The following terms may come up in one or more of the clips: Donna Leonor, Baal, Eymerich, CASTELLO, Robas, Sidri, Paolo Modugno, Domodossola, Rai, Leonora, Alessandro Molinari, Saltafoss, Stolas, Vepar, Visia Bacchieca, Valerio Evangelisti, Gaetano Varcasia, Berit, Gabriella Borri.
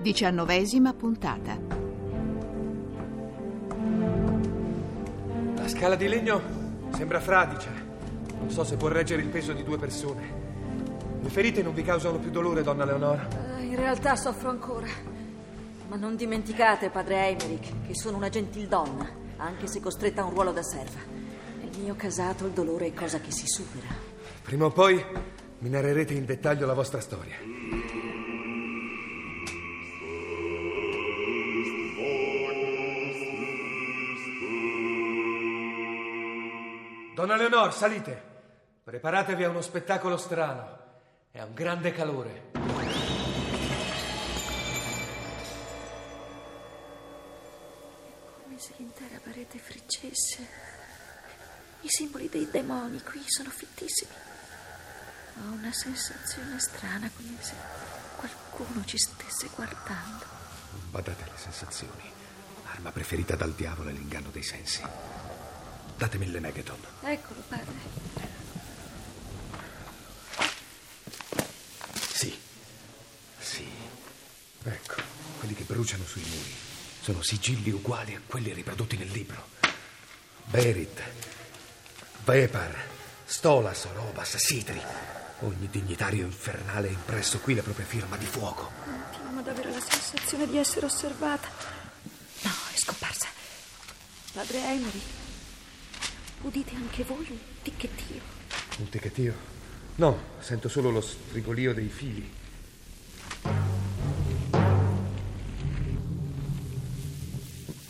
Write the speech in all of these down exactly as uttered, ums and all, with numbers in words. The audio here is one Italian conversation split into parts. Diciannovesima puntata. La scala di legno sembra fradicia. Non so se può reggere il peso di due persone. Le ferite non vi causano più dolore, donna Leonora? Uh, in realtà soffro ancora. Ma non dimenticate, padre Eymerich, che sono una gentildonna, anche se costretta a un ruolo da serva. Nel mio casato il dolore è cosa che si supera. Prima o poi mi narrerete in dettaglio la vostra storia. Donna Leonor, salite. Preparatevi a uno spettacolo strano. È un grande calore. È come se l'intera parete friggesse. I simboli dei demoni qui sono fittissimi. Ho una sensazione strana, come se qualcuno ci stesse guardando. Badate alle sensazioni. L'arma preferita dal diavolo è l'inganno dei sensi. Datemi il megaton. Eccolo, padre. Sì. Sì. Ecco, quelli che bruciano sui muri sono sigilli uguali a quelli riprodotti nel libro. Berit, Vepar, Stolas, Robas, Sidri. Ogni dignitario infernale ha impresso qui la propria firma di fuoco. Continuo ad avere la sensazione di essere osservata. No, è scomparsa. Padre Eymerich, udite anche voi un ticchettio? Un ticchettio? No, sento solo lo strigolio dei fili.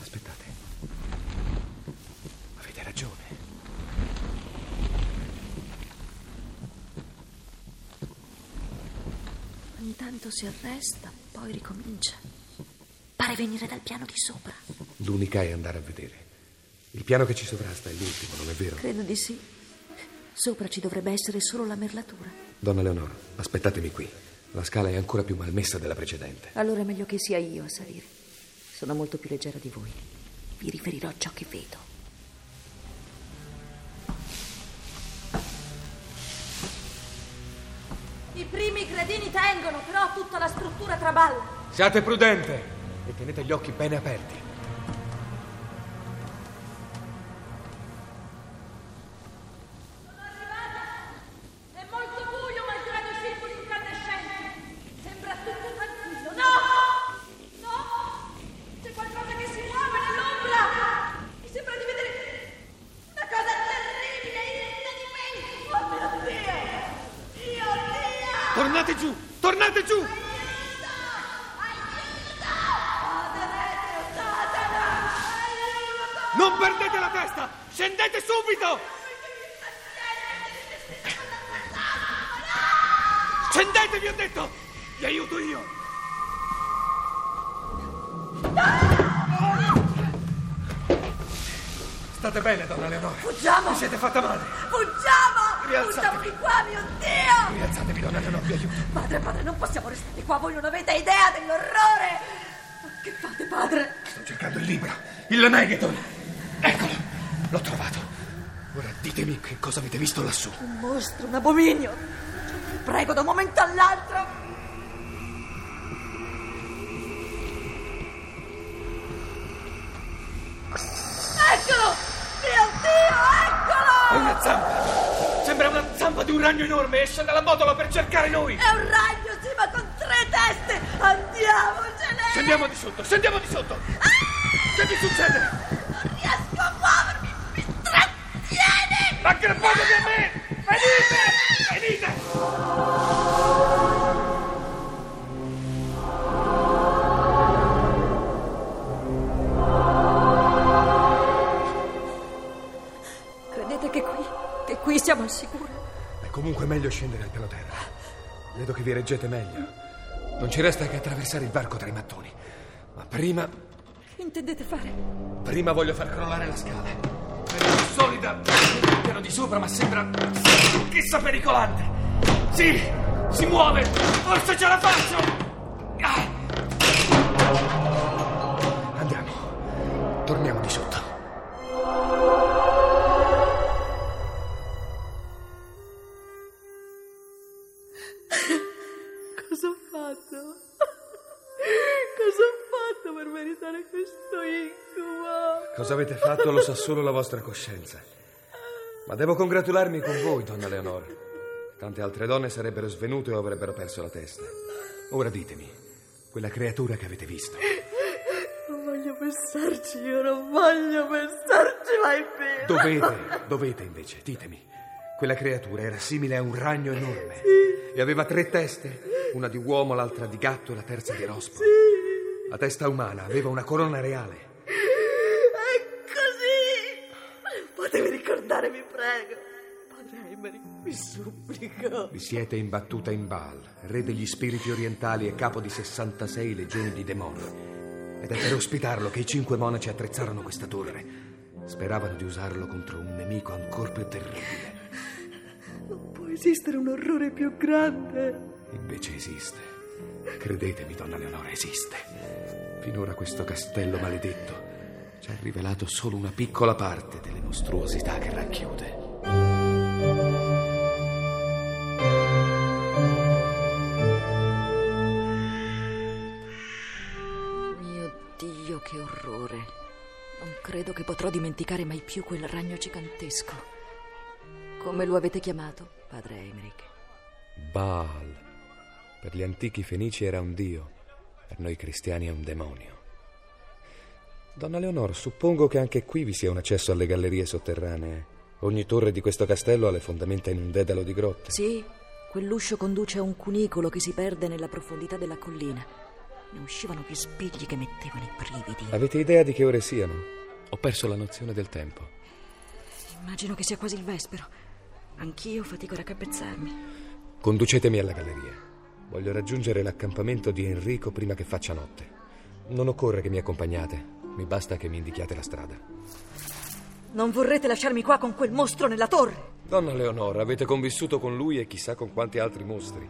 Aspettate. Avete ragione. Ogni tanto si arresta, poi ricomincia. Pare venire dal piano di sopra. L'unica è andare a vedere. Il piano che ci sovrasta è l'ultimo, non è vero? Credo di sì. Sopra ci dovrebbe essere solo la merlatura. Donna Leonor, aspettatemi qui. La scala è ancora più malmessa della precedente. Allora è meglio che sia io a salire. Sono molto più leggera di voi. Vi riferirò ciò che vedo. I primi gradini tengono, però tutta la struttura traballa. Siate prudente e tenete gli occhi bene aperti. Tornate giù! Tornate giù! Aiuto! Aiuto! Aiuto! Satana! Aiuto! Non perdete la testa! Scendete subito! Scendete, vi ho detto! Vi aiuto io! State bene, donna Leonora! Fuggiamo! Vi siete fatta male! Fuggiamo! Rialzatevi qua, mio Dio! Rialzatevi, donna Leonor, vi aiuto. Padre, padre, non possiamo restare qua, voi non avete idea dell'orrore! Che fate, padre? Sto cercando il libro, il Megaton. Eccolo, l'ho trovato. Ora ditemi che cosa avete visto lassù. Un mostro, un abominio. Vi prego, da un momento all'altro. Eccolo! Mio Dio, eccolo! È una zampa! Sembra una zampa! zampa di un ragno enorme esce dalla botola per cercare noi. È un ragno, sì, ma con tre teste. Andiamocene. Scendiamo di sotto, scendiamo di sotto. Ah! Che ti succede? Non riesco a muovermi, mi trattiene. Aggrappatevi a me. Venite, venite. Che qui, che qui siamo al sicuro. È comunque meglio scendere al piano terra. Vedo che vi reggete meglio. Non ci resta che attraversare il varco tra i mattoni. Ma prima... Che intendete fare? Prima voglio far crollare la scala. Perché è solida, il piano di sopra, ma sembra chissà pericolante. Sì, si muove. Forse ce la faccio. Ah. Andiamo. Torniamo di sotto. Cosa avete fatto lo sa solo la vostra coscienza. Ma devo congratularmi con voi, donna Leonora. Tante altre donne sarebbero svenute o avrebbero perso la testa. Ora ditemi, quella creatura che avete visto. Non voglio pensarci, io non voglio pensarci mai più. Dovete, dovete invece, ditemi. Quella creatura era simile a un ragno enorme. Sì. E aveva tre teste, una di uomo, l'altra di gatto e la terza di rospo. Sì. La testa umana aveva una corona reale. Devi ricordare, vi prego. Padre Eymerich, vi supplico. Vi siete imbattuta in Baal, re degli spiriti orientali e capo di sessantasei legioni di demoni. Ed è per ospitarlo che i cinque monaci attrezzarono questa torre. Speravano di usarlo contro un nemico ancor più terribile. Non può esistere un orrore più grande. Invece esiste. Credetemi, donna Leonora, esiste. Finora questo castello maledetto ci ha rivelato solo una piccola parte delle mostruosità che racchiude. Mio Dio, che orrore! Non credo che potrò dimenticare mai più quel ragno gigantesco. Come lo avete chiamato, padre Eymerich? Baal. Per gli antichi fenici era un dio, per noi cristiani è un demonio. Donna Leonor, suppongo che anche qui vi sia un accesso alle gallerie sotterranee. Ogni torre di questo castello ha le fondamenta in un dedalo di grotte. Sì, quell'uscio conduce a un cunicolo che si perde nella profondità della collina. Ne uscivano più spigli che mettevano i brividi. Avete idea di che ore siano? Ho perso la nozione del tempo. Immagino che sia quasi il vespero. Anch'io fatico a raccapezzarmi. Conducetemi alla galleria. Voglio raggiungere l'accampamento di Enrico prima che faccia notte. Non occorre che mi accompagnate. Mi basta che mi indichiate la strada. Non vorrete lasciarmi qua con quel mostro nella torre? Donna Leonora, avete convissuto con lui e chissà con quanti altri mostri.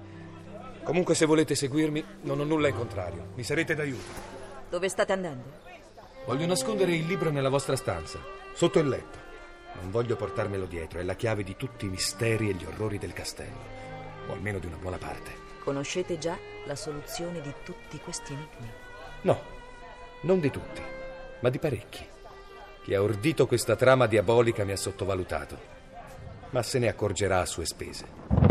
Comunque, se volete seguirmi, non ho nulla in contrario. Mi sarete d'aiuto. Dove state andando? Voglio nascondere il libro nella vostra stanza, sotto il letto. Non voglio portarmelo dietro, è la chiave di tutti i misteri e gli orrori del castello. O almeno di una buona parte. Conoscete già la soluzione di tutti questi enigmi? No, non di tutti, ma di parecchi. Chi ha ordito questa trama diabolica mi ha sottovalutato, ma se ne accorgerà a sue spese.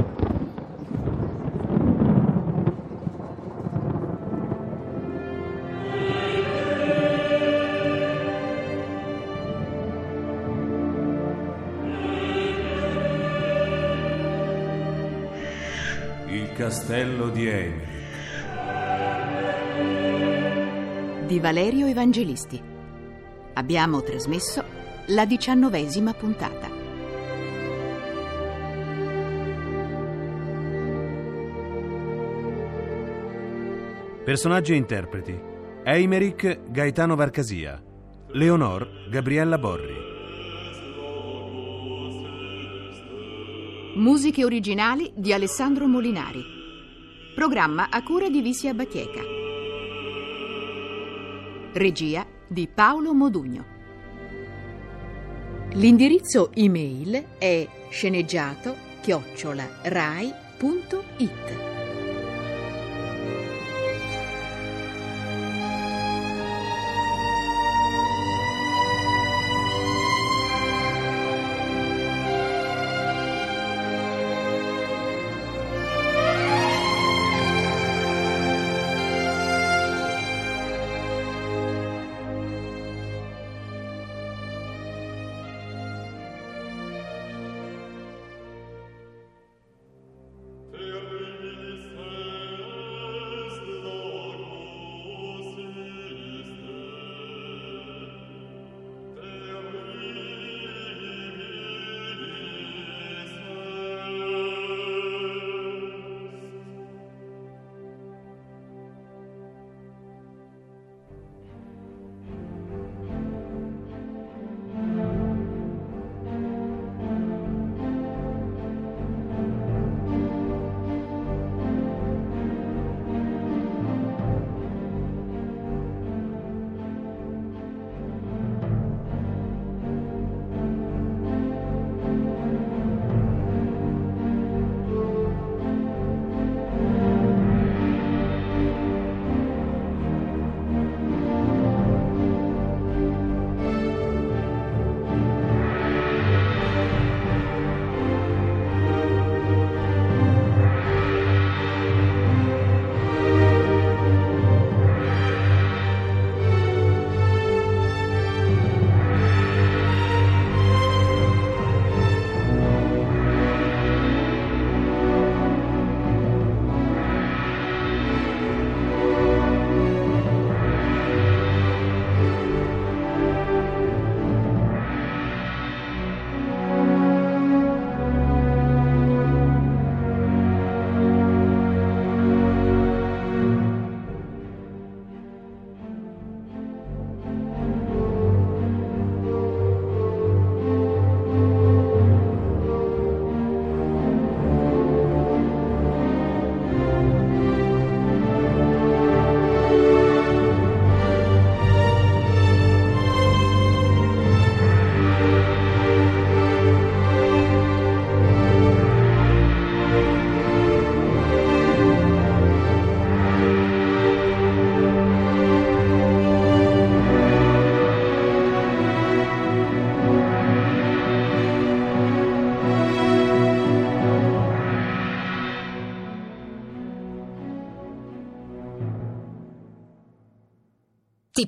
Il castello di Eymerich, di Valerio Evangelisti. Abbiamo trasmesso la diciannovesima puntata. Personaggi e interpreti: Eymerich, Gaetano Varcasia; Leonor, Gabriella Borri. Musiche originali di Alessandro Molinari. Programma a cura di Visia Bacchieca. Regia di Paolo Modugno. L'indirizzo email è sceneggiato chiocciola rai punto it. Ti